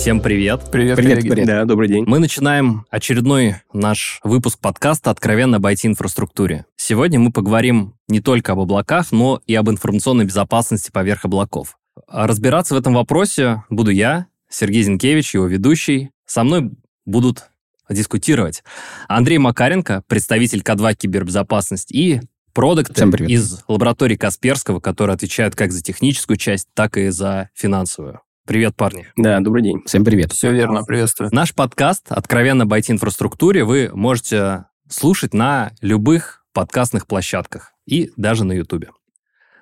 Всем привет. Привет. Да, добрый день. Мы начинаем очередной наш выпуск подкаста «Откровенно об IT-инфраструктуре». Сегодня мы поговорим не только об облаках, но и об информационной безопасности поверх облаков. Разбираться в этом вопросе буду я, Сергей Зинкевич, его ведущий. Со мной будут дискутировать Андрей Макаренко, представитель К2 кибербезопасность, и продукты из лаборатории Касперского, которые отвечают как за техническую часть, так и за финансовую. Привет, парни. Да, добрый день. Всем привет. Все верно, приветствую. Наш подкаст «Откровенно об IT-инфраструктуре» вы можете слушать на любых подкастных площадках и даже на Ютубе.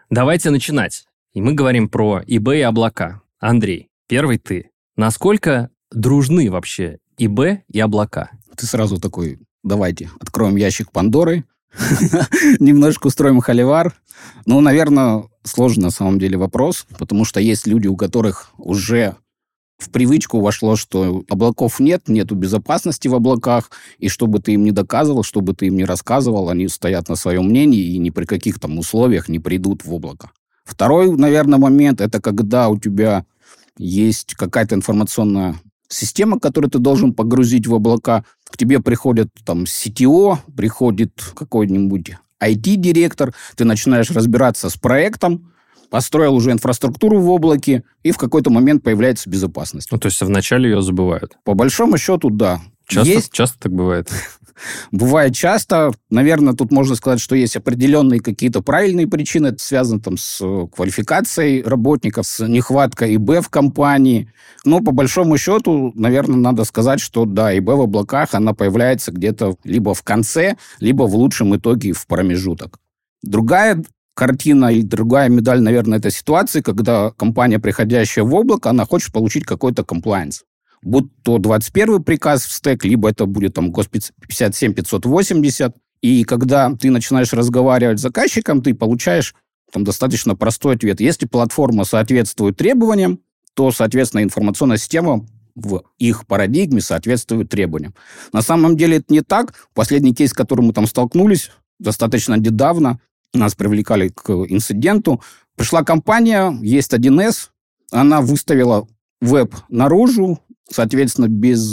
Давайте начинать. И мы говорим про eBay и облака. Андрей, первый ты. Насколько дружны вообще eBay и облака? Ты сразу такой: давайте откроем ящик Пандоры, немножко устроим холивар. Ну, наверное, сложный на самом деле вопрос, потому что есть люди, у которых уже в привычку вошло, что облаков нет, нету безопасности в облаках, и что бы ты им ни доказывал, что бы ты им ни рассказывал, они стоят на своем мнении и ни при каких там условиях не придут в облако. Второй, наверное, момент – это когда у тебя есть какая-то информационная система, которую ты должен погрузить в облака, к тебе приходит там CTO, приходит какой-нибудь IT-директор, ты начинаешь разбираться с проектом, построил уже инфраструктуру в облаке, и в какой-то момент появляется безопасность. Ну, то есть вначале ее забывают? По большому счету, да. Часто так бывает? Бывает часто. Наверное, тут можно сказать, что есть определенные какие-то правильные причины. Это связано там с квалификацией работников, с нехваткой ИБ в компании. Но по большому счету, наверное, надо сказать, что да, ИБ в облаках, она появляется где-то либо в конце, либо в лучшем итоге в промежуток. Другая картина и другая медаль, наверное, это ситуации, когда компания, приходящая в облако, она хочет получить какой-то комплаенс. Будь то 21-й приказ в стэк, либо это будет там ГОСТ-57-580. И когда ты начинаешь разговаривать с заказчиком, ты получаешь там достаточно простой ответ. Если платформа соответствует требованиям, то, соответственно, информационная система в их парадигме соответствует требованиям. На самом деле это не так. Последний кейс, с которым мы там столкнулись, достаточно недавно нас привлекали к инциденту. Пришла компания, есть 1С, она выставила веб наружу, соответственно, без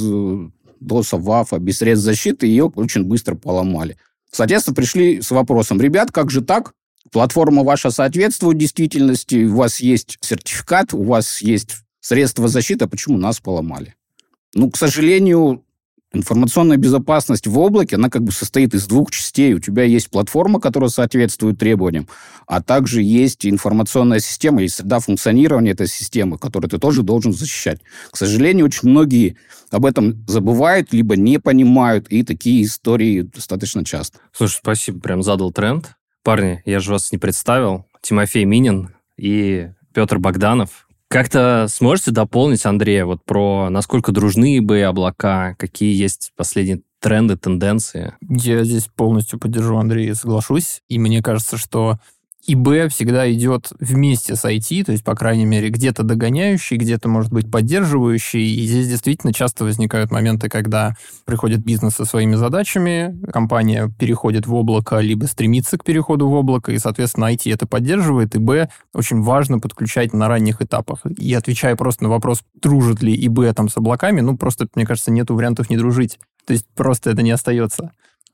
ДОСа, ВАФа, без средств защиты ее очень быстро поломали. Соответственно, пришли с вопросом: ребят, как же так? Платформа ваша соответствует действительности, у вас есть сертификат, у вас есть средства защиты, почему нас поломали? Ну, к сожалению, информационная безопасность в облаке, она как бы состоит из двух частей. У тебя есть платформа, которая соответствует требованиям, а также есть информационная система и среда функционирования этой системы, которую ты тоже должен защищать. К сожалению, очень многие об этом забывают, либо не понимают, и такие истории достаточно часто. Слушай, спасибо, прям задал тренд. Парни, я же вас не представил. Тимофей Минин и Петр Богданов. Как-то сможете дополнить, Андрей, вот про насколько дружны eBay и облака, какие есть последние тренды, тенденции? Я здесь полностью поддержу Андрея и соглашусь. И мне кажется, что eBay всегда идет вместе с IT, то есть, по крайней мере, где-то догоняющий, где-то, может быть, поддерживающий. И здесь действительно часто возникают моменты, когда приходит бизнес со своими задачами, компания переходит в облако, либо стремится к переходу в облако, и, соответственно, IT это поддерживает, и eBay очень важно подключать на ранних этапах. И отвечая просто на вопрос, дружит ли eBay там с облаками, ну, просто, мне кажется, нет вариантов не дружить. То есть просто это не остается.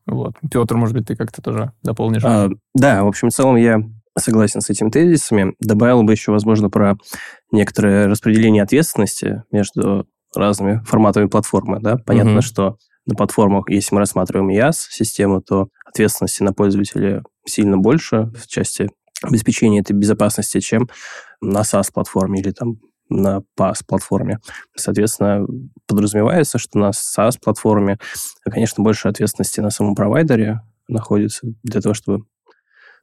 Вот. Петр, может быть, ты как-то тоже дополнишь? Да, в общем, в целом я согласен с этими тезисами. Добавил бы еще, возможно, про некоторое распределение ответственности между разными форматами платформы. Да? Понятно, что на платформах, если мы рассматриваем IaaS-систему, то ответственности на пользователя сильно больше в части обеспечения этой безопасности, чем на SaaS-платформе или там на PaaS-платформе. Соответственно, подразумевается, что на SaaS-платформе, конечно, больше ответственности на самом провайдере находится для того, чтобы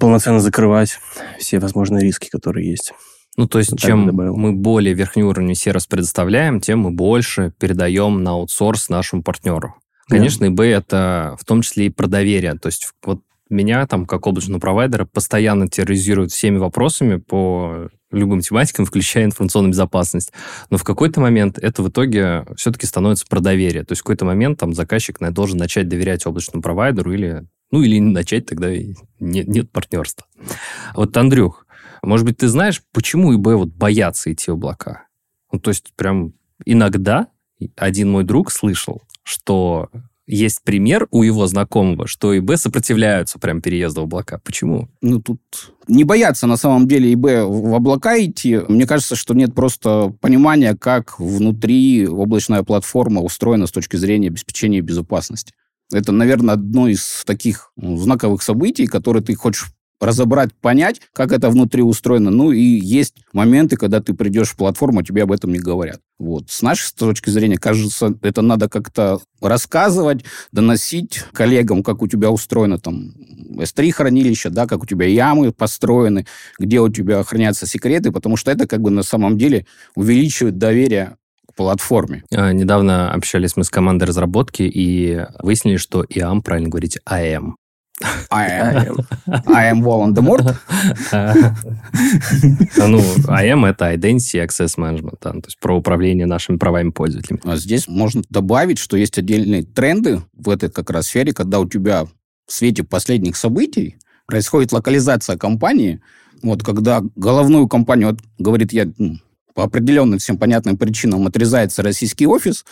полноценно закрывать все возможные риски, которые есть. Ну, то есть, чем мы более верхний уровень сервис предоставляем, тем мы больше передаем на аутсорс нашему партнеру. Конечно, eBay это в том числе и про доверие. То есть, вот меня там, как облачного провайдера, постоянно терроризируют всеми вопросами по любым тематикам, включая информационную безопасность. Но в какой-то момент это в итоге все-таки становится про доверие. То есть в какой-то момент там заказчик должен начать доверять облачному провайдеру или не начать, тогда и нет партнерства. Вот, Андрюх, может быть, ты знаешь, почему eBay вот боятся идти в облака? Ну, то есть прям иногда один мой друг слышал, что есть пример у его знакомого, что ИБ сопротивляются прям переезду в облака. Почему? Ну, тут не боятся на самом деле ИБ в облака идти. Мне кажется, что нет просто понимания, как внутри облачная платформа устроена с точки зрения обеспечения безопасности. Это, наверное, одно из таких знаковых событий, которые ты хочешь разобрать, понять, как это внутри устроено. Ну, и есть моменты, когда ты придешь в платформу, тебе об этом не говорят. Вот. С нашей точки зрения, кажется, это надо как-то рассказывать, доносить коллегам, как у тебя устроено там S3 хранилище, да, как у тебя ямы построены, где у тебя хранятся секреты, потому что это как бы на самом деле увеличивает доверие к платформе. Недавно общались мы с командой разработки и выяснили, что IAM, правильно говорить, IAM. I am Voldemort. Ну, I am — это Identity Access Management, да, то есть про управление нашими правами пользователями. А здесь можно добавить, что есть отдельные тренды в этой как раз сфере, когда у тебя в свете последних событий происходит локализация компании. Вот когда головную компанию, вот, говорит, я по определенным всем понятным причинам отрезается российский офис,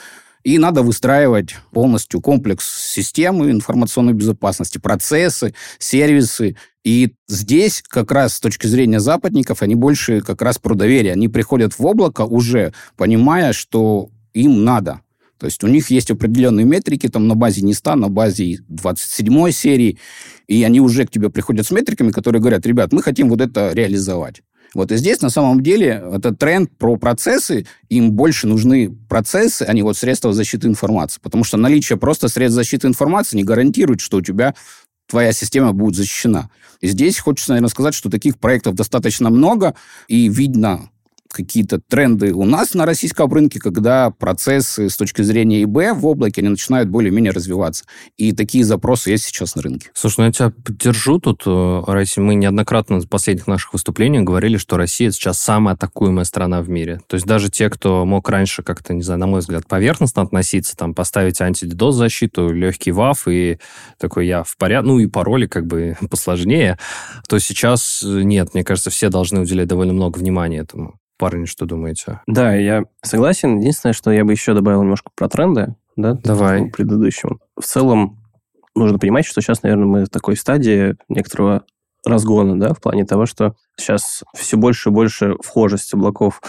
и надо выстраивать полностью комплекс системы информационной безопасности, процессы, сервисы. И здесь как раз с точки зрения западников они больше как раз про доверие. Они приходят в облако уже, понимая, что им надо. То есть у них есть определенные метрики там на базе NIST, на базе 27-й серии. И они уже к тебе приходят с метриками, которые говорят: ребят, мы хотим вот это реализовать. Вот и здесь, на самом деле, это тренд про процессы. Им больше нужны процессы, а не вот средства защиты информации. Потому что наличие просто средств защиты информации не гарантирует, что у тебя твоя система будет защищена. И здесь хочется, наверное, сказать, что таких проектов достаточно много. И видно какие-то тренды у нас на российском рынке, когда процессы с точки зрения ИБ в облаке, они начинают более-менее развиваться. И такие запросы есть сейчас на рынке. Слушай, ну я тебя поддержу тут, Раси. Мы неоднократно в последних наших выступлениях говорили, что Россия сейчас самая атакуемая страна в мире. То есть даже те, кто мог раньше как-то, не знаю, на мой взгляд, поверхностно относиться, там, поставить анти-DDoS защиту, легкий ВАФ и такой я в порядке, ну и пароли как бы посложнее, то сейчас нет. Мне кажется, все должны уделять довольно много внимания этому. Парни, что думаете? Да, я согласен. Единственное, что я бы еще добавил немножко про тренды, да, к предыдущему. В целом, нужно понимать, что сейчас, наверное, мы в такой стадии некоторого разгона, да, в плане того, что сейчас все больше и больше вхожесть облаков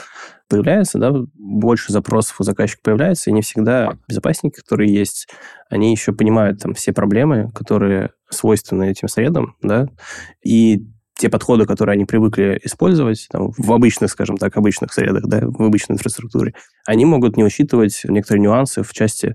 появляется, да, больше запросов у заказчика появляется, и не всегда безопасники, которые есть, они еще понимают там все проблемы, которые свойственны этим средам, да, и те подходы, которые они привыкли использовать там, в обычных, скажем так, обычных средах, да, в обычной инфраструктуре, они могут не учитывать некоторые нюансы в части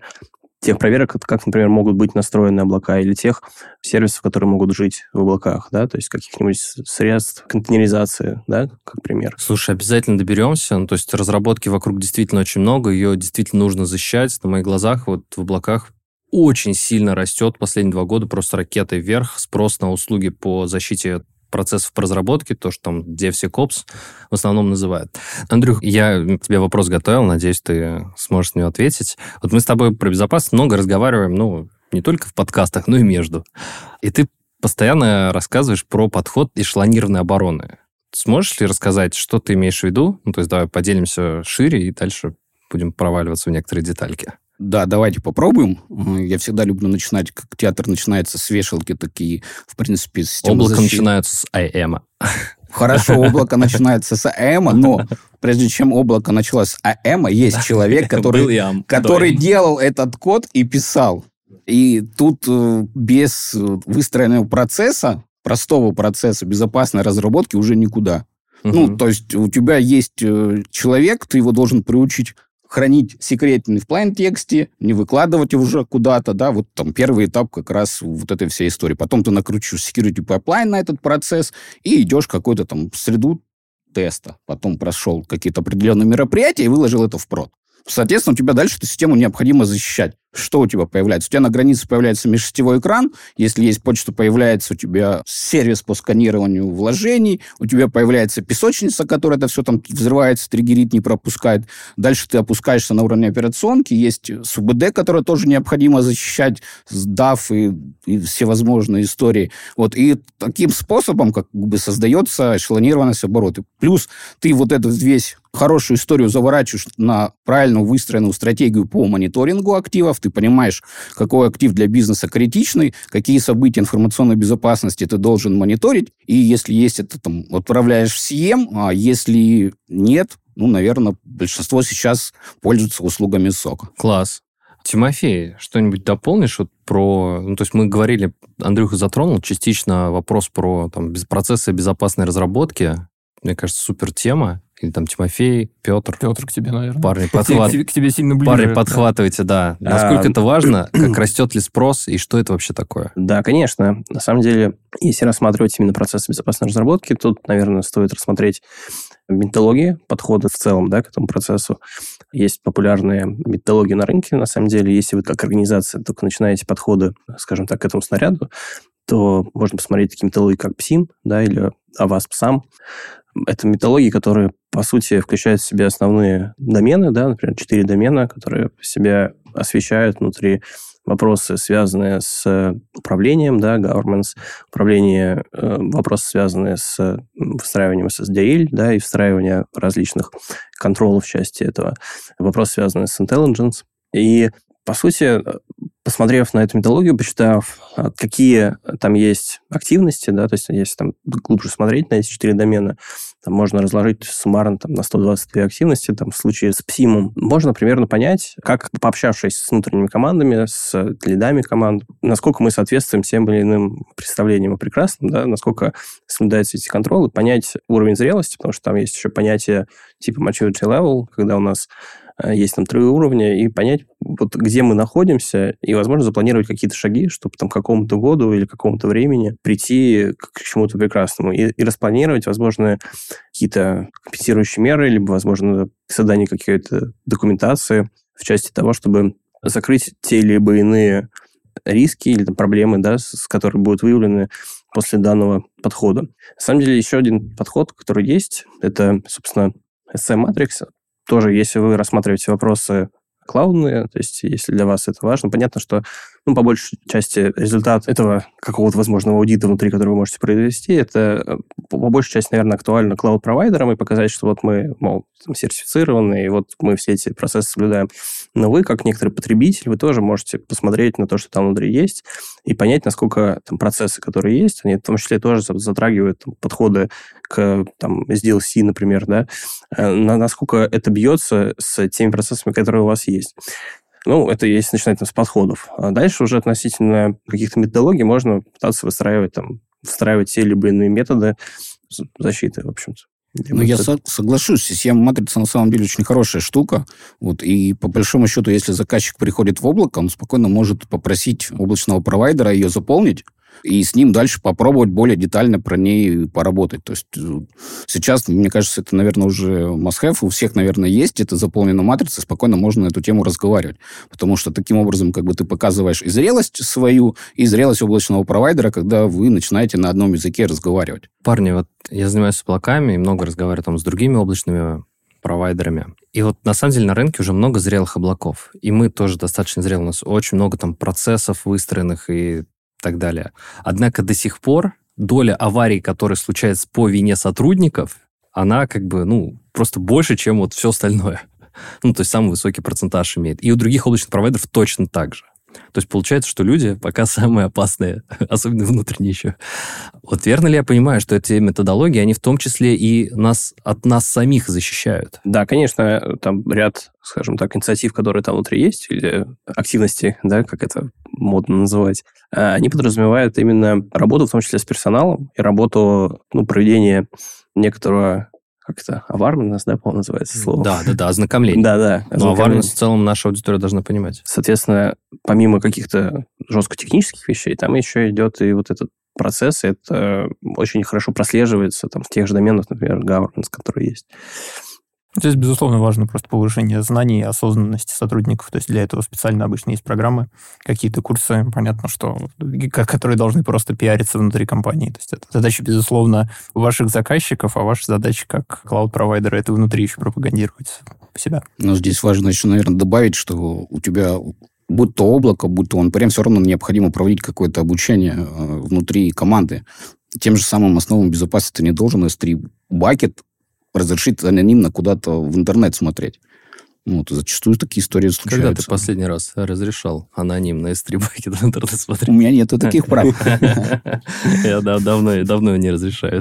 тех проверок, как, например, могут быть настроены облака, или тех сервисов, которые могут жить в облаках, да, то есть каких-нибудь средств контейнеризации, да, как пример. Слушай, обязательно доберемся, ну, то есть разработки вокруг действительно очень много, ее действительно нужно защищать. На моих глазах вот в облаках очень сильно растет последние 2 года просто ракетой вверх спрос на услуги по защите процессов по разработке, то, что там DevSecOps в основном называют. Андрюх, я тебе вопрос готовил, надеюсь, ты сможешь на него ответить. Вот мы с тобой про безопасность много разговариваем, ну, не только в подкастах, но и между. И ты постоянно рассказываешь про подход эшелонированной обороны. Сможешь ли рассказать, что ты имеешь в виду? Ну, то есть давай поделимся шире и дальше будем проваливаться в некоторые детальки. Да, давайте попробуем. Я всегда люблю начинать, как театр начинается с вешалки, такие, в принципе, системы защиты. Облако начинается с IAM. Хорошо, облако начинается с IAM, но прежде чем облако началось с IAM, есть человек, который делал этот код и писал. И тут без выстроенного процесса, простого процесса безопасной разработки уже никуда. Ну, то есть у тебя есть человек, ты его должен приучить хранить секретный в plain-тексте, не выкладывать его уже куда-то, да, вот там первый этап как раз вот этой всей истории. Потом ты накручиваешь security pipeline на этот процесс и идешь в какую-то там среду теста. Потом прошел какие-то определенные мероприятия и выложил это в прод. Соответственно, у тебя дальше эту систему необходимо защищать. Что у тебя появляется? У тебя на границе появляется межсетевой экран, если есть почта, появляется у тебя сервис по сканированию вложений, у тебя появляется песочница, которая это все там взрывается, триггерит, не пропускает. Дальше ты опускаешься на уровне операционки, есть СУБД, которое тоже необходимо защищать, DAF и всевозможные истории. Вот. И таким способом как бы создается эшелонированность обороты. Плюс ты вот этот весь... хорошую историю заворачиваешь на правильно выстроенную стратегию по мониторингу активов, ты понимаешь, какой актив для бизнеса критичный, какие события информационной безопасности ты должен мониторить, и если есть это, там, отправляешь в СИЕМ, а если нет, ну, наверное, большинство сейчас пользуются услугами СОК. Класс. Тимофей, что-нибудь дополнишь вот про... Ну, то есть мы говорили, Андрюха затронул частично вопрос про там, процессы безопасной разработки. Мне кажется, супер тема. Или там Тимофей, Петр. Петр к тебе, наверное. Парни, к тебе сильно ближе. Парни, подхватывайте, да. Насколько это важно, как растет ли спрос, и что это вообще такое? Да, конечно. На самом деле, если рассматривать именно процесс безопасной разработки, тут, наверное, стоит рассмотреть методологии, подходы в целом, да, к этому процессу. Есть популярные методологии на рынке, на самом деле. Если вы как организация только начинаете подходы, скажем так, к этому снаряду, то можно посмотреть такие методологии, как PSIM, да, или OWASP SAMM. Это методологии, которые, по сути, включают в себя основные домены, да, например, 4 домена, которые себя освещают внутри вопросы, связанные с управлением, да, governance, управление, вопросы, связанные с выстраиванием SDL, да, и встраивание различных контролов в части этого, вопросы, связанные с intelligence. И, по сути, посмотрев на эту методологию, почитав, какие там есть активности, да, то есть если там глубже смотреть на эти 4 домена, там можно разложить суммарно там, на 122 активности, там, в случае с PSIM, можно примерно понять, как, пообщавшись с внутренними командами, с лидами команд, насколько мы соответствуем тем или иным представлениям о прекрасном, да, насколько соблюдаются эти контролы, понять уровень зрелости, потому что там есть еще понятие типа maturity level, когда у нас есть там 3 уровня, и понять, вот, где мы находимся, и, возможно, запланировать какие-то шаги, чтобы там к какому-то году или какому-то времени прийти к чему-то прекрасному. И распланировать, возможно, какие-то компенсирующие меры, либо, возможно, создание какой-то документации в части того, чтобы закрыть те либо иные риски или там, проблемы, да, с которыми будут выявлены после данного подхода. На самом деле, еще один подход, который есть, это, собственно, SIEM-матрикс. Тоже, если вы рассматриваете вопросы клаудные, то есть если для вас это важно, понятно, что ну, по большей части результат этого какого-то возможного аудита внутри, который вы можете произвести, это по большей части, наверное, актуально клауд-провайдерам и показать, что вот мы, мол, сертифицированы, и вот мы все эти процессы соблюдаем. Но вы, как некоторый потребитель, вы тоже можете посмотреть на то, что там внутри есть, и понять, насколько там, процессы, которые есть, они в том числе тоже затрагивают там, подходы к там, SDLC, например, да, насколько это бьется с теми процессами, которые у вас есть. Ну, это если начинать там, с подходов. А дальше уже относительно каких-то методологий можно пытаться выстраивать, там, встраивать те либо иные методы защиты, в общем-то. Ну, я соглашусь. SIEM-матрица на самом деле очень хорошая штука. Вот, и по большому счету, если заказчик приходит в облако, он спокойно может попросить облачного провайдера ее заполнить, и с ним дальше попробовать более детально про ней поработать. То есть сейчас, мне кажется, это, наверное, уже must-have. У всех, наверное, есть эта заполненная матрица, спокойно можно на эту тему разговаривать. Потому что таким образом как бы ты показываешь и зрелость свою, и зрелость облачного провайдера, когда вы начинаете на одном языке разговаривать. Парни, вот я занимаюсь облаками и много разговариваю там с другими облачными провайдерами. И вот, на самом деле, на рынке уже много зрелых облаков. И мы тоже достаточно зрелы. У нас очень много там процессов выстроенных и так далее. Однако до сих пор доля аварий, которые случаются по вине сотрудников, она как бы, ну, просто больше, чем вот все остальное. Ну, то есть самый высокий процентаж имеет. И у других облачных провайдеров точно так же. То есть получается, что люди пока самые опасные, особенно внутренние еще. Вот верно ли я понимаю, что эти методологии, они в том числе и нас от нас самих защищают? Да, конечно, там ряд, скажем так, инициатив, которые там внутри есть, или активности, да, как это модно называть, они подразумевают именно работу, в том числе с персоналом, и работу, ну, проведения некоторого... Как это? Авармент, да, по-моему, называется слово? Да, ознакомление. Да. Но авармент в целом наша аудитория должна понимать. Соответственно, помимо каких-то жестко технических вещей, там еще идет и вот этот процесс, и это очень хорошо прослеживается там в тех же доменах, например, governance, которые есть. Здесь, безусловно, важно просто повышение знаний и осознанности сотрудников. То есть для этого специально обычно есть программы, какие-то курсы, понятно, что которые должны просто пиариться внутри компании. То есть это задача, безусловно, ваших заказчиков, а ваша задача как клауд-провайдера это внутри еще пропагандировать себя. Но здесь важно еще, наверное, добавить, что у тебя... будь то облако, будь то он, прям все равно необходимо проводить какое-то обучение внутри команды. Тем же самым основам безопасности ты не должен S3 бакет разрешить анонимно куда-то в интернет смотреть. Вот, зачастую такие истории случаются. Когда ты последний раз разрешал анонимно S3 бакет в интернет смотреть? У меня нет таких прав. Я давно не разрешаю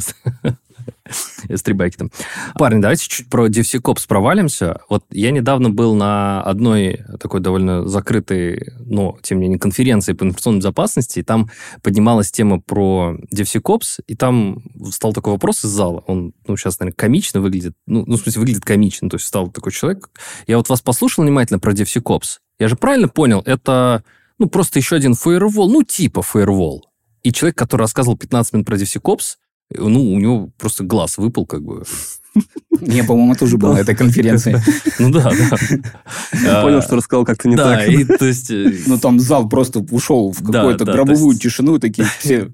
S3 бакетом. Парни, давайте чуть про DevSecOps провалимся. Вот я недавно был на одной такой довольно закрытой, но тем не менее, конференции по информационной безопасности, и там поднималась тема про DevSecOps, и там встал такой вопрос из зала. Он, сейчас, наверное, комично выглядит. Выглядит комично. То есть встал такой человек. Я вот вас послушал внимательно про DevSecOps. Я же правильно понял, это просто еще один фаервол, типа фаервол. И человек, который рассказывал 15 минут про DevSecOps, у него просто глаз выпал, Не, по-моему, тоже была эта конференция. Понял, что рассказал как-то не так. Там зал просто ушел в какую-то гробовую тишину, такие все...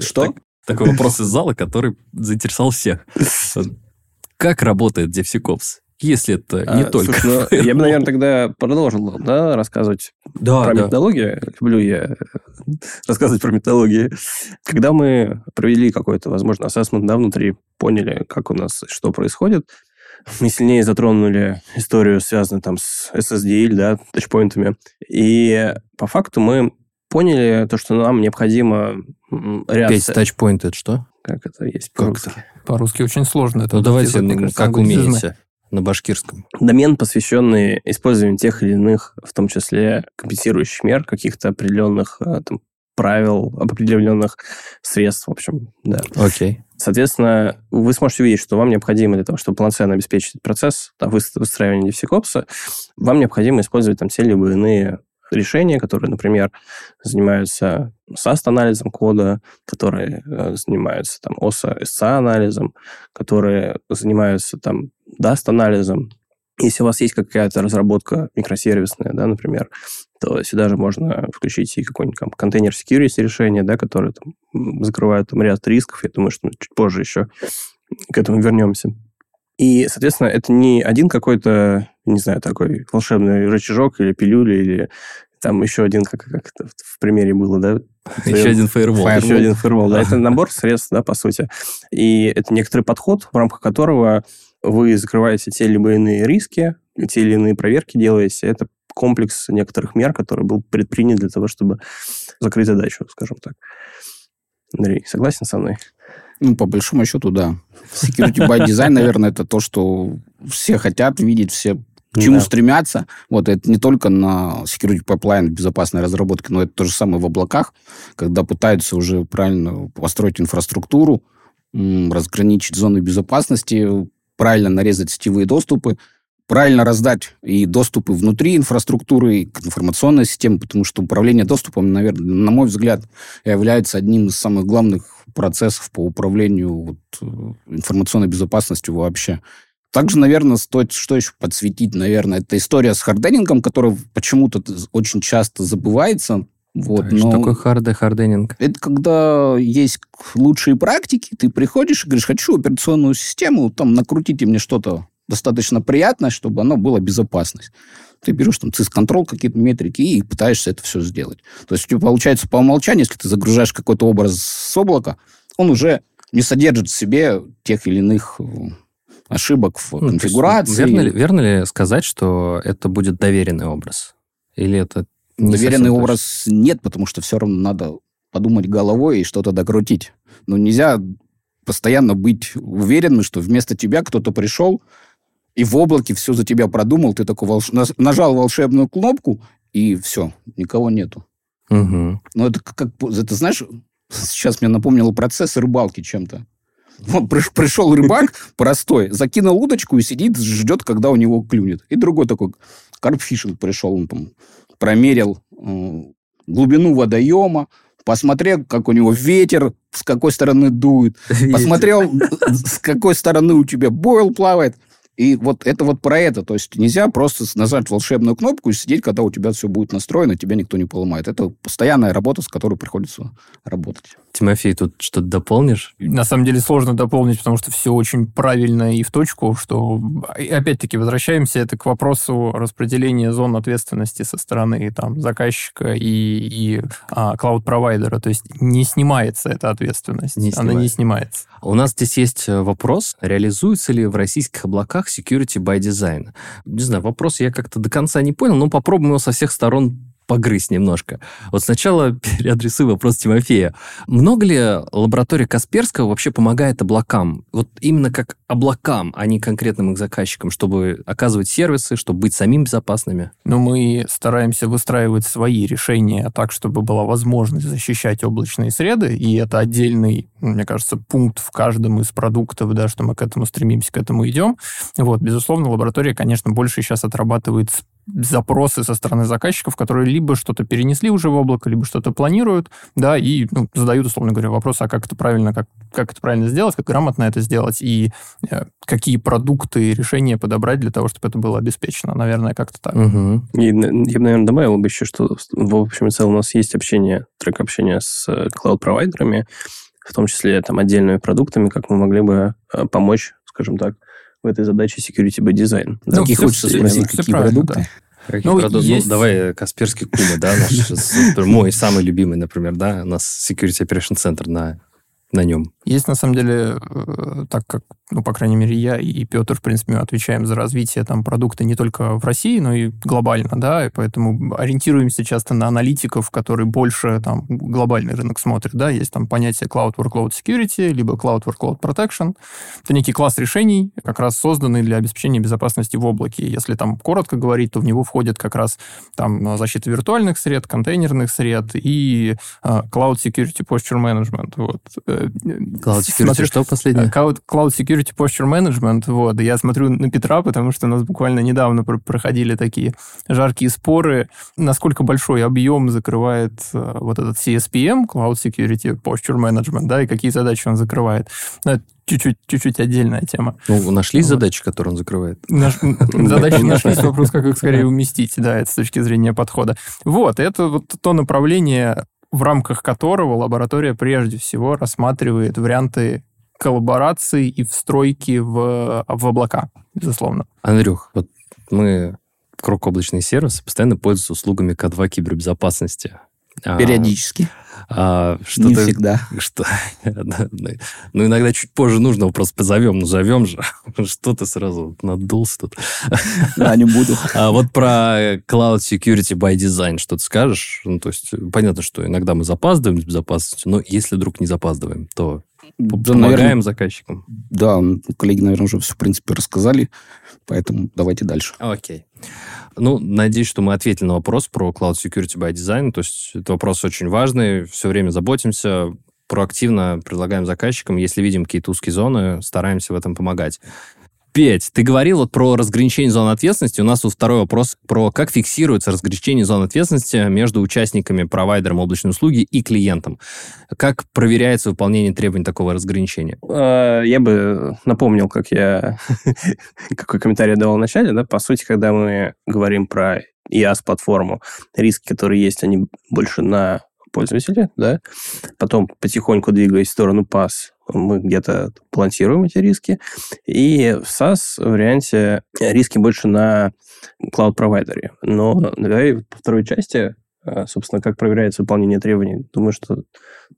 Что? Такой вопрос из зала, который заинтересовал всех. Как работает DevSecOps? Если это не только... Слушай, я бы, наверное, тогда продолжил рассказывать про методологию. Люблю я рассказывать про методологию. Когда мы провели какой-то, возможно, ассессмент внутри, поняли, как у нас что происходит, мы сильнее затронули историю, связанную с SDL, тачпоинтами. И по факту мы поняли то, что нам необходимо... 5 тачпоинтов, это что? Как это есть по-русски? По-русски очень сложно. Это давайте, как умеете. На башкирском. Домен, посвященный использованию тех или иных, в том числе компенсирующих мер, каких-то определенных правил, определенных средств, в общем, Окей. Соответственно, вы сможете увидеть, что вам необходимо для того, чтобы полноценно обеспечить этот процесс выстраивания DevSecOps, вам необходимо использовать те либо иные решения, которые, например, занимаются SAST-анализом кода, которые занимаются OSA, SCA-анализом, которые занимаются DAST-анализом. Если у вас есть какая-то разработка микросервисная, например, то сюда же можно включить и какой-нибудь контейнер security решение, которое закрывает ряд рисков. Я думаю, что мы чуть позже еще к этому вернемся. И, соответственно, это не один какой-то, такой волшебный рычажок или пилюля, или еще один, как в примере было, Еще один фаервол. Еще один фаервол, Это набор средств, по сути. И это некоторый подход, в рамках которого вы закрываете те или иные риски, те или иные проверки делаете. Это комплекс некоторых мер, который был предпринят для того, чтобы закрыть задачу, скажем так. Андрей, согласен со мной? По большому счету, да. Security by design, наверное, это то, что все хотят видеть, все к чему стремятся. Вот это не только на security pipeline безопасной разработки, но это то же самое в облаках, когда пытаются уже правильно построить инфраструктуру, разграничить зоны безопасности, правильно нарезать сетевые доступы, правильно раздать и доступы внутри инфраструктуры, и информационной системы, потому что управление доступом, наверное, на мой взгляд, является одним из самых главных процессов по управлению информационной безопасностью вообще. Также, наверное, стоит что еще подсветить, наверное, это история с харденингом, которая почему-то очень часто забывается. Что такое харденинг? Это когда есть лучшие практики, ты приходишь и говоришь, хочу операционную систему, накрутите мне что-то достаточно приятное, чтобы оно было безопасность. Ты берешь CIS-контрол, какие-то метрики, и пытаешься это все сделать. То есть у тебя получается по умолчанию, если ты загружаешь какой-то образ с облака, он уже не содержит в себе тех или иных ошибок в конфигурации. Верно ли сказать, что это будет доверенный образ? Или это не доверенный образ нет, потому что все равно надо подумать головой и что-то докрутить. Нельзя постоянно быть уверенным, что вместо тебя кто-то пришел, и в облаке все за тебя продумал, ты такой нажал волшебную кнопку, и все, никого нету. Угу. Это как... Это, знаешь, сейчас мне напомнило процесс рыбалки чем-то. Пришел рыбак простой, закинул удочку и сидит, ждет, когда у него клюнет. И другой такой, карпфишинг пришел, он промерил глубину водоема, посмотрел, как у него ветер, с какой стороны дует, посмотрел, с какой стороны у тебя бойл плавает. И вот это вот про это. То есть нельзя просто нажать волшебную кнопку и сидеть, когда у тебя все будет настроено, тебя никто не поломает. Это постоянная работа, с которой приходится работать. Тимофей, тут что-то дополнишь? На самом деле сложно дополнить, потому что все очень правильно и в точку, что, опять-таки, возвращаемся это к вопросу распределения зон ответственности со стороны там, заказчика и клауд-провайдера. То есть не снимается эта ответственность. Она не снимается. У нас здесь есть вопрос, реализуется ли в российских облаках security by design. Не знаю, вопрос я как-то до конца не понял, но попробуем его со всех сторон погрызть немножко. Вот сначала переадресую вопрос Тимофея. Много ли лаборатория Касперского вообще помогает облакам? Вот именно как облакам, а не конкретным их заказчикам, чтобы оказывать сервисы, чтобы быть самим безопасными? Ну, мы стараемся выстраивать свои решения так, чтобы была возможность защищать облачные среды, и это отдельный, мне кажется, пункт в каждом из продуктов, да, что мы к этому стремимся, к этому идем. Вот, безусловно, лаборатория, конечно, больше сейчас отрабатывает запросы со стороны заказчиков, которые либо что-то перенесли уже в облако, либо что-то планируют, да, и задают, условно говоря, вопрос, а как это правильно сделать, как грамотно это сделать, и какие продукты и решения подобрать для того, чтобы это было обеспечено. Наверное, как-то так. Угу. И я бы, наверное, добавил бы еще, что в общем и целом у нас есть трек общения с клауд-провайдерами, в том числе там отдельными продуктами, как мы могли бы помочь, скажем так, в этой задаче security by design. Да? Какие хочется спросить, какие продукты? Есть... Давай Касперский Куба, да, наш мой самый любимый, например, да, у нас Security Operation Center на нем. Есть, на самом деле, так как, по крайней мере, я и Петр, в принципе, мы отвечаем за развитие там продукта не только в России, но и глобально, да, и поэтому ориентируемся часто на аналитиков, которые больше там глобальный рынок смотрят, да, есть там понятие Cloud Workload Security, либо Cloud Workload Protection. Это некий класс решений, как раз созданный для обеспечения безопасности в облаке. Если там коротко говорить, то в него входит как раз там защита виртуальных сред, контейнерных сред и Cloud Security Posture Management, вот. Cloud Security, смотрю, что последнее? Cloud Security Posture Management. Вот. Я смотрю на Петра, потому что у нас буквально недавно проходили такие жаркие споры, насколько большой объем закрывает вот этот CSPM, Cloud Security Posture Management, да, и какие задачи он закрывает. Чуть-чуть отдельная тема. Ну, нашлись задачи, которые он закрывает? Задачи нашлись, вопрос, как их скорее уместить, да, это с точки зрения подхода. Вот, это вот то направление, в рамках которого лаборатория прежде всего рассматривает варианты коллаборации и встройки в облака, безусловно. Андрюх, вот мы, КРОК облачные сервисы, постоянно пользуются услугами К2 кибербезопасности. Периодически. Не всегда. Ну, иногда чуть позже нужного просто позовем, назовем же. Что ты сразу надулся тут? Да, не буду. А вот про Cloud Security by Design что ты скажешь? Ну, то есть, понятно, что иногда мы запаздываем с безопасностью, но если вдруг не запаздываем, то помогаем заказчикам. Да, коллеги, наверное, уже все, в принципе, рассказали, поэтому давайте дальше. Окей. Ну, надеюсь, что мы ответили на вопрос про Cloud Security by Design. То есть, это вопрос очень важный. Все время заботимся, проактивно предлагаем заказчикам. Если видим какие-то узкие зоны, стараемся в этом помогать. Петь, ты говорил вот про разграничение зон ответственности. У нас тут второй вопрос про как фиксируется разграничение зон ответственности между участниками, провайдером облачной услуги и клиентом. Как проверяется выполнение требований такого разграничения? Я бы напомнил, какой комментарий я давал в начале. Да? По сути, когда мы говорим про IaaS-платформу, риски, которые есть, они больше на пользователя, да? Потом, потихоньку двигаясь в сторону PaaS, мы где-то балансируем эти риски. И в SaaS варианте риски больше на клауд-провайдере. Но давай по второй части, собственно, как проверяется выполнение требований. Думаю, что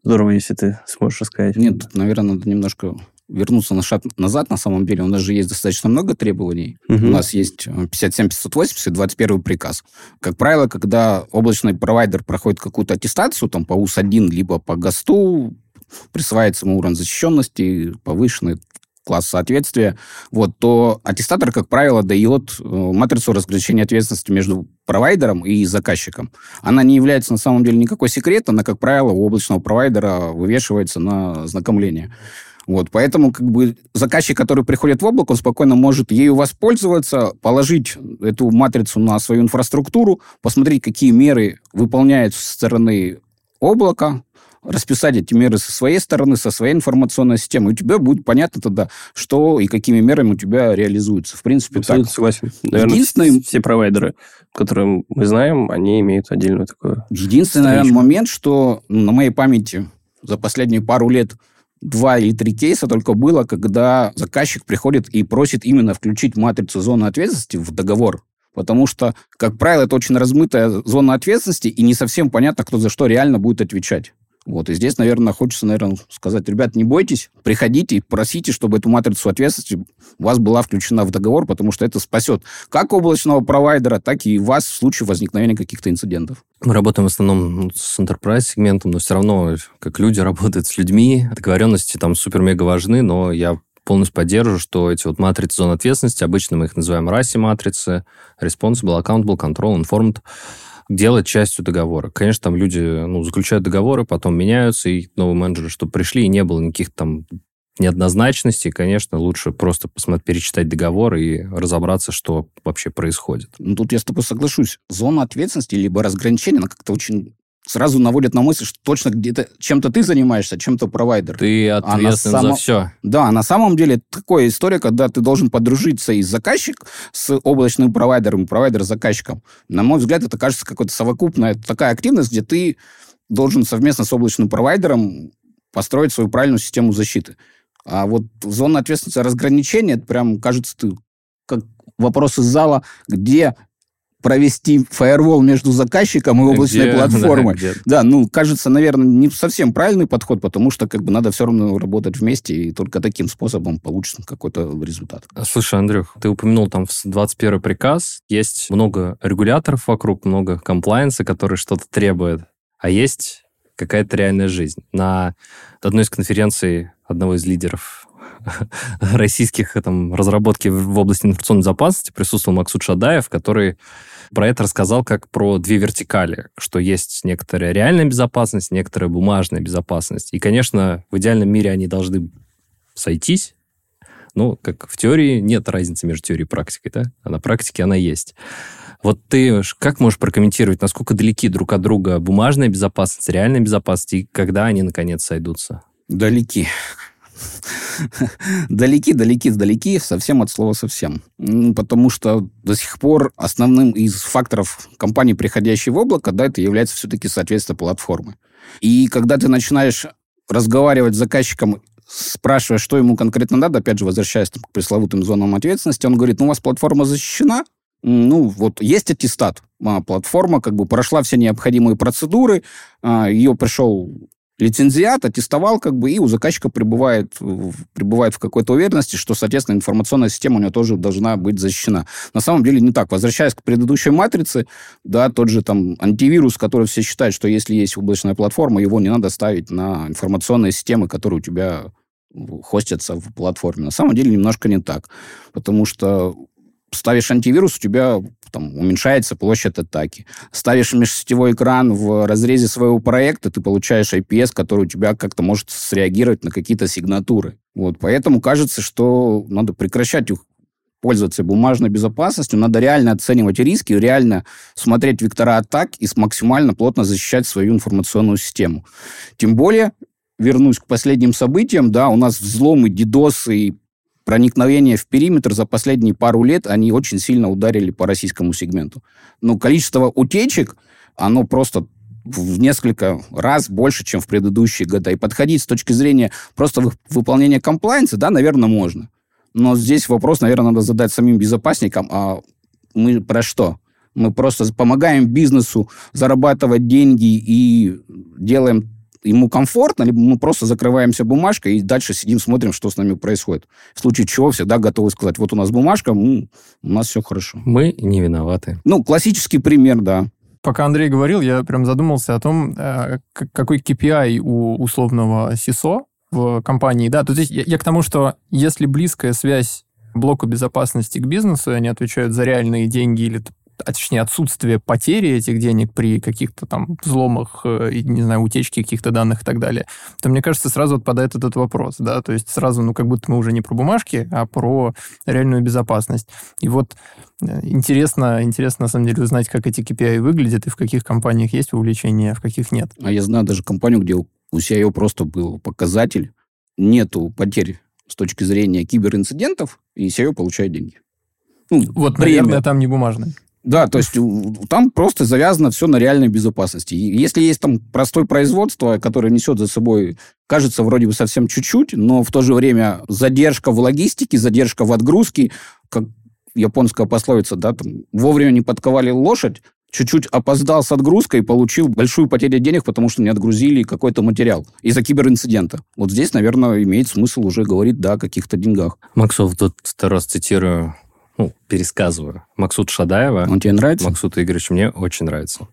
здорово, если ты сможешь рассказать. Нет, тут, наверное, надо немножко вернуться на шаг назад, на самом деле. У нас же есть достаточно много требований. Угу. У нас есть 57-580 и 21 приказ. Как правило, когда облачный провайдер проходит какую-то аттестацию, там по УС-1, либо по ГОСТу, присваивается ему уровень защищенности, повышенный класс соответствия, вот, то аттестатор, как правило, дает матрицу разграничения ответственности между провайдером и заказчиком. Она не является на самом деле никакой секрет, она, как правило, у облачного провайдера вывешивается на ознакомление. Вот, поэтому как бы заказчик, который приходит в облако, он спокойно может ею воспользоваться, положить эту матрицу на свою инфраструктуру, посмотреть, какие меры выполняются со стороны облака, расписать эти меры со своей стороны, со своей информационной системой. У тебя будет понятно тогда, что и какими мерами у тебя реализуется. В принципе, абсолютно так. Согласен. Наверное, единственный... все провайдеры, которые мы знаем, они имеют отдельную такую... Единственный, наверное, момент, что на моей памяти за последние пару лет 2 или 3 кейса только было, когда заказчик приходит и просит именно включить матрицу зоны ответственности в договор. Потому что, как правило, это очень размытая зона ответственности, и не совсем понятно, кто за что реально будет отвечать. Вот. И здесь, наверное, хочется, наверное, сказать, ребят, не бойтесь, приходите и просите, чтобы эту матрицу ответственности у вас была включена в договор, потому что это спасет как облачного провайдера, так и вас в случае возникновения каких-то инцидентов. Мы работаем в основном с enterprise-сегментом, но все равно, как люди работают с людьми, договоренности там супер-мега важны, но я полностью поддерживаю, что эти вот матрицы зон ответственности, обычно мы их называем RACI-матрицы, Responsible, Accountable, Control, Informed, делать частью договора. Конечно, там люди заключают договоры, потом меняются, и новые менеджеры, чтобы пришли, и не было никаких там неоднозначностей. Конечно, лучше просто перечитать договор и разобраться, что вообще происходит. Тут я с тобой соглашусь. Зона ответственности либо разграничение, она как-то очень сразу наводит на мысль, что точно где-то чем-то ты занимаешься, чем-то провайдер. Ты ответственен за все. Да, на самом деле это такая история, когда ты должен подружиться и заказчик с облачным провайдером, и провайдер с заказчиком. На мой взгляд, это кажется какой-то совокупная такая активность, где ты должен совместно с облачным провайдером построить свою правильную систему защиты. А вот зона ответственности разграничения, это прям, кажется, ты как вопрос из зала, где... провести фаервол между заказчиком и облачной платформой. Да, кажется, наверное, не совсем правильный подход, потому что надо все равно работать вместе, и только таким способом получится какой-то результат. Слушай, Андрюх, ты упомянул там 21-й приказ. Есть много регуляторов вокруг, много комплаенса, которые что-то требуют. А есть какая-то реальная жизнь. На одной из конференций одного из лидеров российских разработки в области информационной безопасности присутствовал Максут Шадаев, который про это рассказал как про 2 вертикали, что есть некоторая реальная безопасность, некоторая бумажная безопасность. И, конечно, в идеальном мире они должны сойтись, но как в теории нет разницы между теорией и практикой, да? А на практике она есть. Вот ты как можешь прокомментировать, насколько далеки друг от друга бумажная безопасность, реальная безопасность, и когда они, наконец, сойдутся? Далеки, совсем от слова совсем. Потому что до сих пор основным из факторов компании, приходящей в облако, это является все-таки соответствие платформы. И когда ты начинаешь разговаривать с заказчиком, спрашивая, что ему конкретно надо, опять же, возвращаясь к пресловутым зонам ответственности, он говорит, у вас платформа защищена, есть аттестат. Платформа прошла все необходимые процедуры, ее пришел... лицензиат аттестовал, и у заказчика пребывает в какой-то уверенности, что, соответственно, информационная система у него тоже должна быть защищена. На самом деле не так. Возвращаясь к предыдущей матрице, тот же антивирус, который все считают, что если есть облачная платформа, его не надо ставить на информационные системы, которые у тебя хостятся в платформе. На самом деле немножко не так. Потому что ставишь антивирус, у тебя уменьшается площадь атаки. Ставишь межсетевой экран в разрезе своего проекта, ты получаешь IPS, который у тебя как-то может среагировать на какие-то сигнатуры. Вот. Поэтому кажется, что надо прекращать пользоваться бумажной безопасностью, надо реально оценивать риски, реально смотреть вектора атак и максимально плотно защищать свою информационную систему. Тем более, вернусь к последним событиям, у нас взломы, DDoS и проникновения в периметр за последние пару лет, они очень сильно ударили по российскому сегменту. Количество утечек, оно просто в несколько раз больше, чем в предыдущие года. И подходить с точки зрения просто выполнения комплаенса, наверное, можно. Но здесь вопрос, наверное, надо задать самим безопасникам, а мы про что? Мы просто помогаем бизнесу зарабатывать деньги и делаем ему комфортно, либо мы просто закрываемся бумажкой и дальше сидим, смотрим, что с нами происходит. В случае чего всегда готовы сказать, вот у нас бумажка, у нас все хорошо. Мы не виноваты. Классический пример, да. Пока Андрей говорил, я прям задумался о том, какой KPI у условного СИСО в компании. Да, то есть я к тому, что если близкая связь блоку безопасности к бизнесу, они отвечают за реальные деньги или... точнее, отсутствие потери этих денег при каких-то взломах, утечке каких-то данных и так далее, то, мне кажется, сразу отпадает этот вопрос, да, то есть сразу, как будто мы уже не про бумажки, а про реальную безопасность. И вот интересно, на самом деле, узнать, как эти KPI выглядят и в каких компаниях есть вовлечение, а в каких нет. А я знаю даже компанию, где У CIO просто был показатель. Нету потерь с точки зрения киберинцидентов, и CIO получает деньги. Ну, вот, наверное, там не бумажные. Да, то есть там просто завязано все на реальной безопасности. И если есть там простое производство, которое несет за собой, кажется, вроде бы совсем чуть-чуть, но в то же время задержка в логистике, задержка в отгрузке, как японская пословица, да, там, вовремя не подковали лошадь, чуть-чуть опоздал с отгрузкой, получил большую потерю денег, потому что не отгрузили какой-то материал из-за киберинцидента. Вот здесь, наверное, имеет смысл уже говорить, да, о каких-то деньгах. Максов, тут второй раз цитирую, пересказываю. Максут Шадаева. Он тебе нравится? Максут Игоревич мне очень нравится.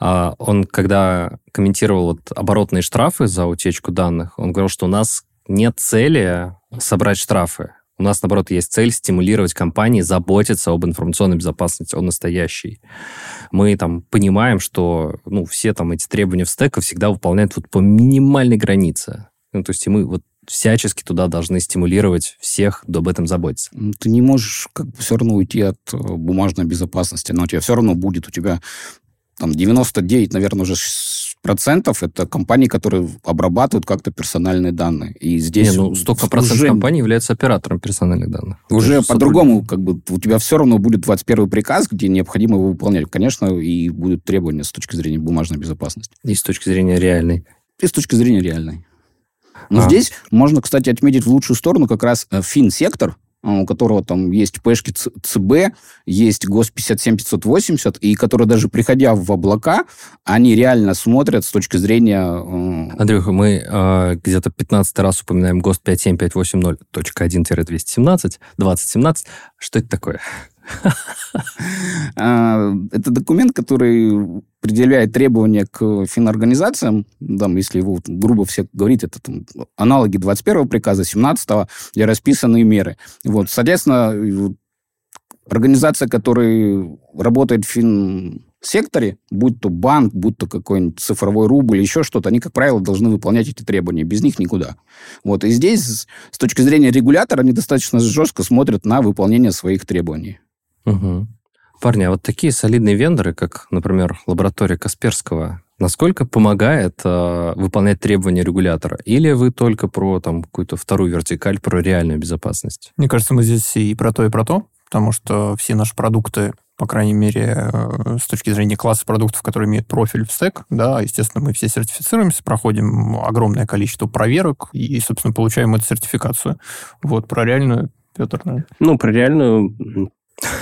Он, когда комментировал оборотные штрафы за утечку данных, он говорил, что у нас нет цели собрать штрафы. У нас, наоборот, есть цель стимулировать компании заботиться об информационной безопасности, о настоящей. Мы там понимаем, что все там эти требования в стэках всегда выполняют по минимальной границе. То есть мы всячески туда должны стимулировать всех, кто об этом заботится. Ты не можешь все равно уйти от бумажной безопасности. Она у тебя все равно будет. У тебя там 99, наверное, уже 100% это компании, которые обрабатывают как-то персональные данные. И здесь... 100% уже... компаний являются оператором персональных данных. Уже по-другому, у тебя все равно будет 21 приказ, где необходимо его выполнять. Конечно, и будут требования с точки зрения бумажной безопасности. И с точки зрения реальной. И с точки зрения реальной. Но здесь можно, кстати, отметить в лучшую сторону как раз финсектор, у которого там есть ПЭшки ЦБ, есть ГОСТ-57-580, и которые даже приходя в облака, они реально смотрят с точки зрения... Андрюха, мы где-то 15 раз упоминаем ГОСТ-57-580.1-217, 2017. Что это такое? Это документ, который предъявляет требования к финорганизациям. Там, если его грубо все говорить, это там, аналоги 21-го приказа, 17-го, где расписаны меры. Вот, соответственно, организация, которая работает в финсекторе, будь то банк, будь то какой-нибудь цифровой рубль, еще что-то, они, как правило, должны выполнять эти требования. Без них никуда. Вот, и здесь, с точки зрения регулятора, они достаточно жестко смотрят на выполнение своих требований. Угу. Парни, а такие солидные вендоры, как, например, лаборатория Касперского, насколько помогает выполнять требования регулятора? Или вы только про какую-то вторую вертикаль, про реальную безопасность? Мне кажется, мы здесь и про то, и про то, потому что все наши продукты, по крайней мере, с точки зрения класса продуктов, которые имеют профиль в стэк, да, естественно, мы все сертифицируемся, проходим огромное количество проверок и, собственно, получаем эту сертификацию. Вот, про реальную, Петр, наверное. Про реальную...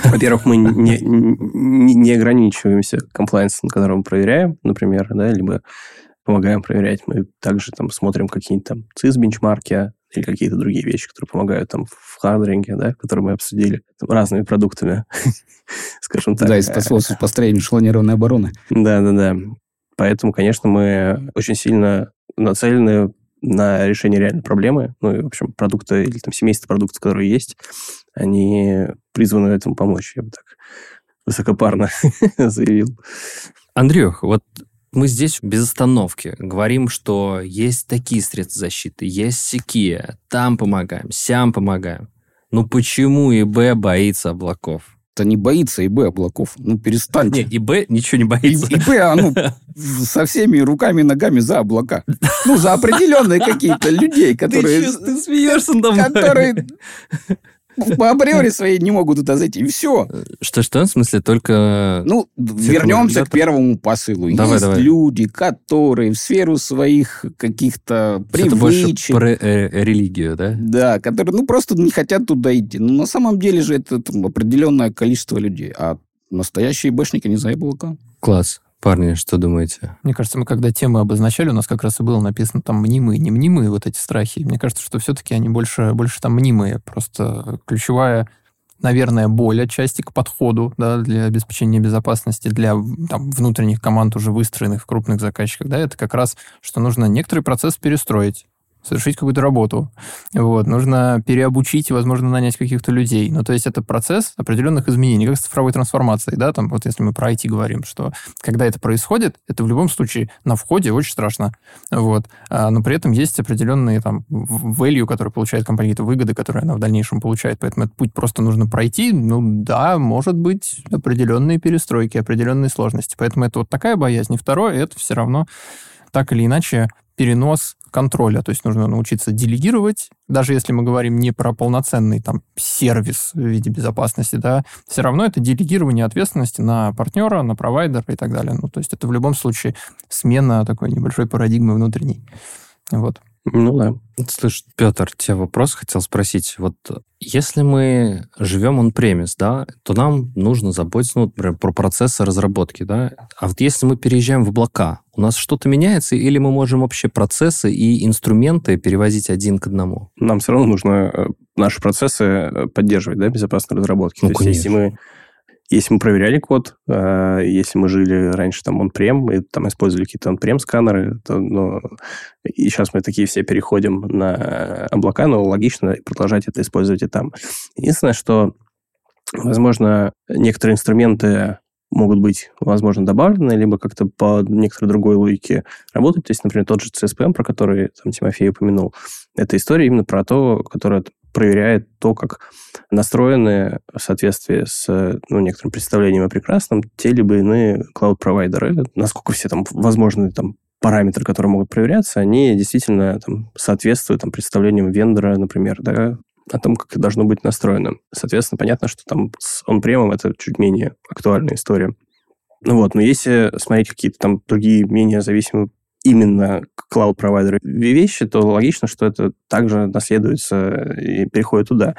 Во-первых, мы не ограничиваемся комплайенсом, который мы проверяем, например, да, либо помогаем проверять. Мы также смотрим какие-нибудь CIS-бенчмарки или какие-то другие вещи, которые помогают в хардеринге, да, которые мы обсудили разными продуктами, скажем так. Да, и способствует построению эшелонированной обороны. Да. Поэтому, конечно, мы очень сильно нацелены на решение реальной проблемы. Ну и, в общем, продукты или семейство продуктов, которые есть, они призваны этому помочь. Я бы так высокопарно заявил. Андрюх, мы здесь без остановки говорим, что есть такие средства защиты, есть сякие, там помогаем, сям помогаем. Но почему ИБ боится облаков? Это не боится ИБ облаков. Перестаньте. Не, ИБ ничего не боится. ИБ, со всеми руками и ногами за облака. За определенные какие-то людей, которые... Ты смеешься надо мной. Которые по априори своей не могут туда зайти. И все. Что? В смысле, только... вернемся к первому посылу. Есть люди, которые в сферу своих каких-то привычек... Это больше про религию, да? Да, которые просто не хотят туда идти. Но на самом деле же это определенное количество людей. А настоящие бэшники не за облака. Класс. Парни, что думаете? Мне кажется, мы когда темы обозначали, у нас как раз и было написано мнимые, не мнимые эти страхи. Мне кажется, что все-таки они больше мнимые. Просто ключевая, наверное, боль отчасти к подходу, да, для обеспечения безопасности, для внутренних команд уже выстроенных в крупных заказчиках, да, это как раз, что нужно некоторый процесс перестроить, совершить какую-то работу. Нужно переобучить и, возможно, нанять каких-то людей. То есть это процесс определенных изменений, как с цифровой трансформацией, да, если мы про IT говорим, что когда это происходит, это в любом случае на входе очень страшно. Но при этом есть определенные value, которые получает компания, какие-то выгоды, которые она в дальнейшем получает. Поэтому этот путь просто нужно пройти. Да, может быть, определенные перестройки, определенные сложности. Поэтому это такая боязнь. И второе, это все равно так или иначе перенос контроля. То есть нужно научиться делегировать, даже если мы говорим не про полноценный там, сервис в виде безопасности, да, все равно это делегирование ответственности на партнера, на провайдера и так далее. Ну, то есть это в любом случае смена такой небольшой парадигмы внутренней. Вот. Ну да. Слушай, Петр, тебе вопрос хотел спросить. Вот если мы живем on-premise, да, то нам нужно заботиться, ну, например, про процессы разработки, да. А вот если мы переезжаем в облака, у нас что-то меняется, или мы можем вообще процессы и инструменты перевозить один к одному? Нам все равно нужно наши процессы поддерживать, да, безопасной разработки. Ну, то конечно. Есть, если мы проверяли код, если мы жили раньше там он-прем, и там использовали какие-то он-прем сканеры, то, ну, и сейчас мы такие все переходим на облака, но логично продолжать это использовать и там. Единственное, что, возможно, некоторые инструменты могут быть, возможно, добавлены, либо как-то по некоторой другой логике работать. То есть, например, тот же CSPM, про который там, Тимофей упомянул, это история именно про то, которая проверяет то, как настроены в соответствии с некоторым представлением о прекрасном те либо иные клауд-провайдеры, насколько все там возможные там, параметры, которые могут проверяться, они действительно там, соответствуют там, представлениям вендора, например, да, о том, как должно быть настроено. Соответственно, понятно, что там с он-премом это чуть менее актуальная история. Ну вот, но если смотреть какие-то там другие менее зависимые именно клауд-провайдеры вещи, то логично, что это также наследуется и переходит туда.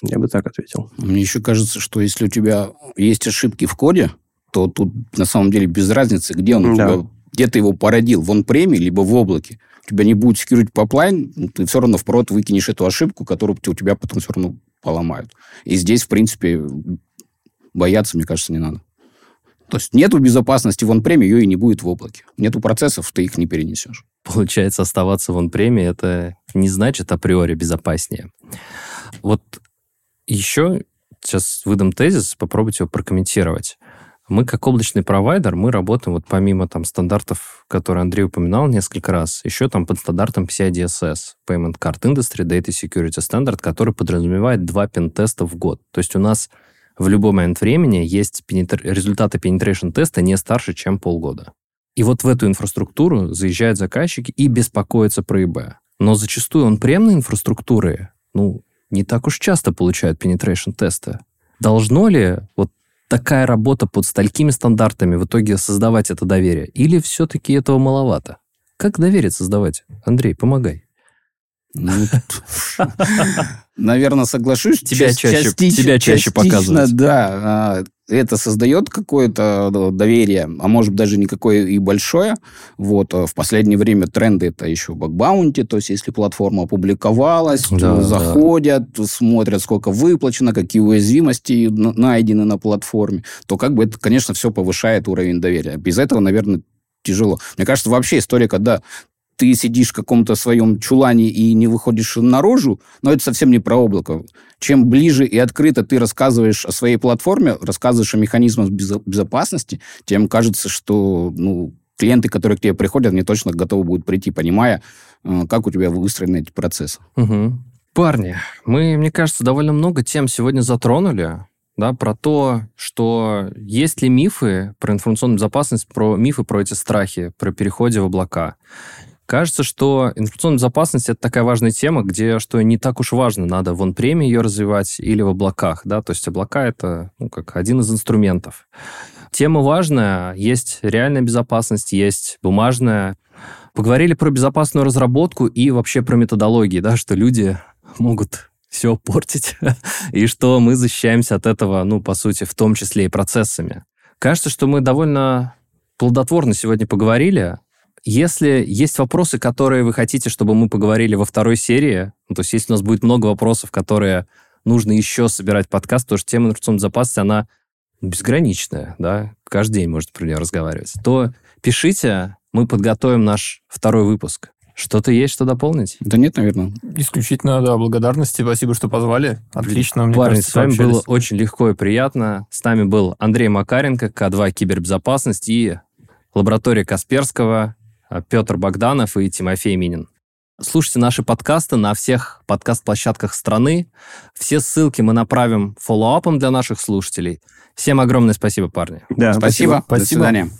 Я бы так ответил. Мне еще кажется, что если у тебя есть ошибки в коде, то тут на самом деле без разницы, где он у тебя, где ты его породил, в он-преме, либо в облаке. У тебя не будет security pipeline, ты все равно в прод выкинешь эту ошибку, которую у тебя потом все равно поломают. И здесь, в принципе, бояться, мне кажется, не надо. То есть нету безопасности в он-преме, ее и не будет в облаке. Нету процессов, ты их не перенесешь. Получается, оставаться в он-преме это не значит априори безопаснее. Вот еще сейчас выдам тезис, попробуйте его прокомментировать. Мы как облачный провайдер, мы работаем вот помимо там стандартов, которые Андрей упоминал несколько раз, еще там под стандартом PCI-DSS, Payment Card Industry, Data Security Standard, который подразумевает 2 пин-теста в год. То есть у нас в любой момент времени есть результаты penetration-теста не старше, чем полгода. И вот в эту инфраструктуру заезжают заказчики и беспокоятся про ИБ. Но зачастую он-премные инфраструктуры не так уж часто получают penetration-тесты. Должно ли вот такая работа под столькими стандартами в итоге создавать это доверие? Или все-таки этого маловато? Как доверие создавать? Андрей, помогай. Наверное, соглашусь. Тебя чаще показывают. Да, это создает какое-то доверие, а может даже никакое и большое. Вот, в последнее время тренды это еще бэкбаунти, то есть если платформа опубликовалась, да, заходят, да. Смотрят, сколько выплачено, какие уязвимости найдены на платформе, то как бы это, конечно, все повышает уровень доверия. Без этого, наверное, тяжело. Мне кажется, вообще история, когда ты сидишь в каком-то своем чулане и не выходишь наружу, но это совсем не про облако. Чем ближе и открыто ты рассказываешь о своей платформе, рассказываешь о механизмах безопасности, тем кажется, что клиенты, которые к тебе приходят, они точно готовы будут прийти, понимая, как у тебя выстроены эти процессы. Угу. Парни, мы, мне кажется, довольно много тем сегодня затронули, да, про то, что есть ли мифы про информационную безопасность, про мифы, про эти страхи, про переходе в облака. Кажется, что информационная безопасность – это такая важная тема, где что не так уж важно, надо в он-преме ее развивать или в облаках. Да? То есть облака – это как один из инструментов. Тема важная. Есть реальная безопасность, есть бумажная. Поговорили про безопасную разработку и вообще про методологии, да, что люди могут все портить, и что мы защищаемся от этого, по сути, в том числе и процессами. Кажется, что мы довольно плодотворно сегодня поговорили. Если есть вопросы, которые вы хотите, чтобы мы поговорили во второй серии, то есть если у нас будет много вопросов, которые нужно еще собирать подкаст, потому что тема информационной безопасности, она безграничная, да, каждый день можно про нее разговаривать, то пишите, мы подготовим наш второй выпуск. Что-то есть, что дополнить? Да нет, наверное. Исключительно, да, благодарности. Спасибо, что позвали. Отлично. Мне парни, кажется, с вами было очень легко и приятно. С нами был Андрей Макаренко, К2 кибербезопасность и лаборатория Касперского, Петр Богданов и Тимофей Минин. Слушайте наши подкасты на всех подкаст-площадках страны. Все ссылки мы направим фоллоуапом для наших слушателей. Всем огромное спасибо, парни. Да, спасибо. До свидания.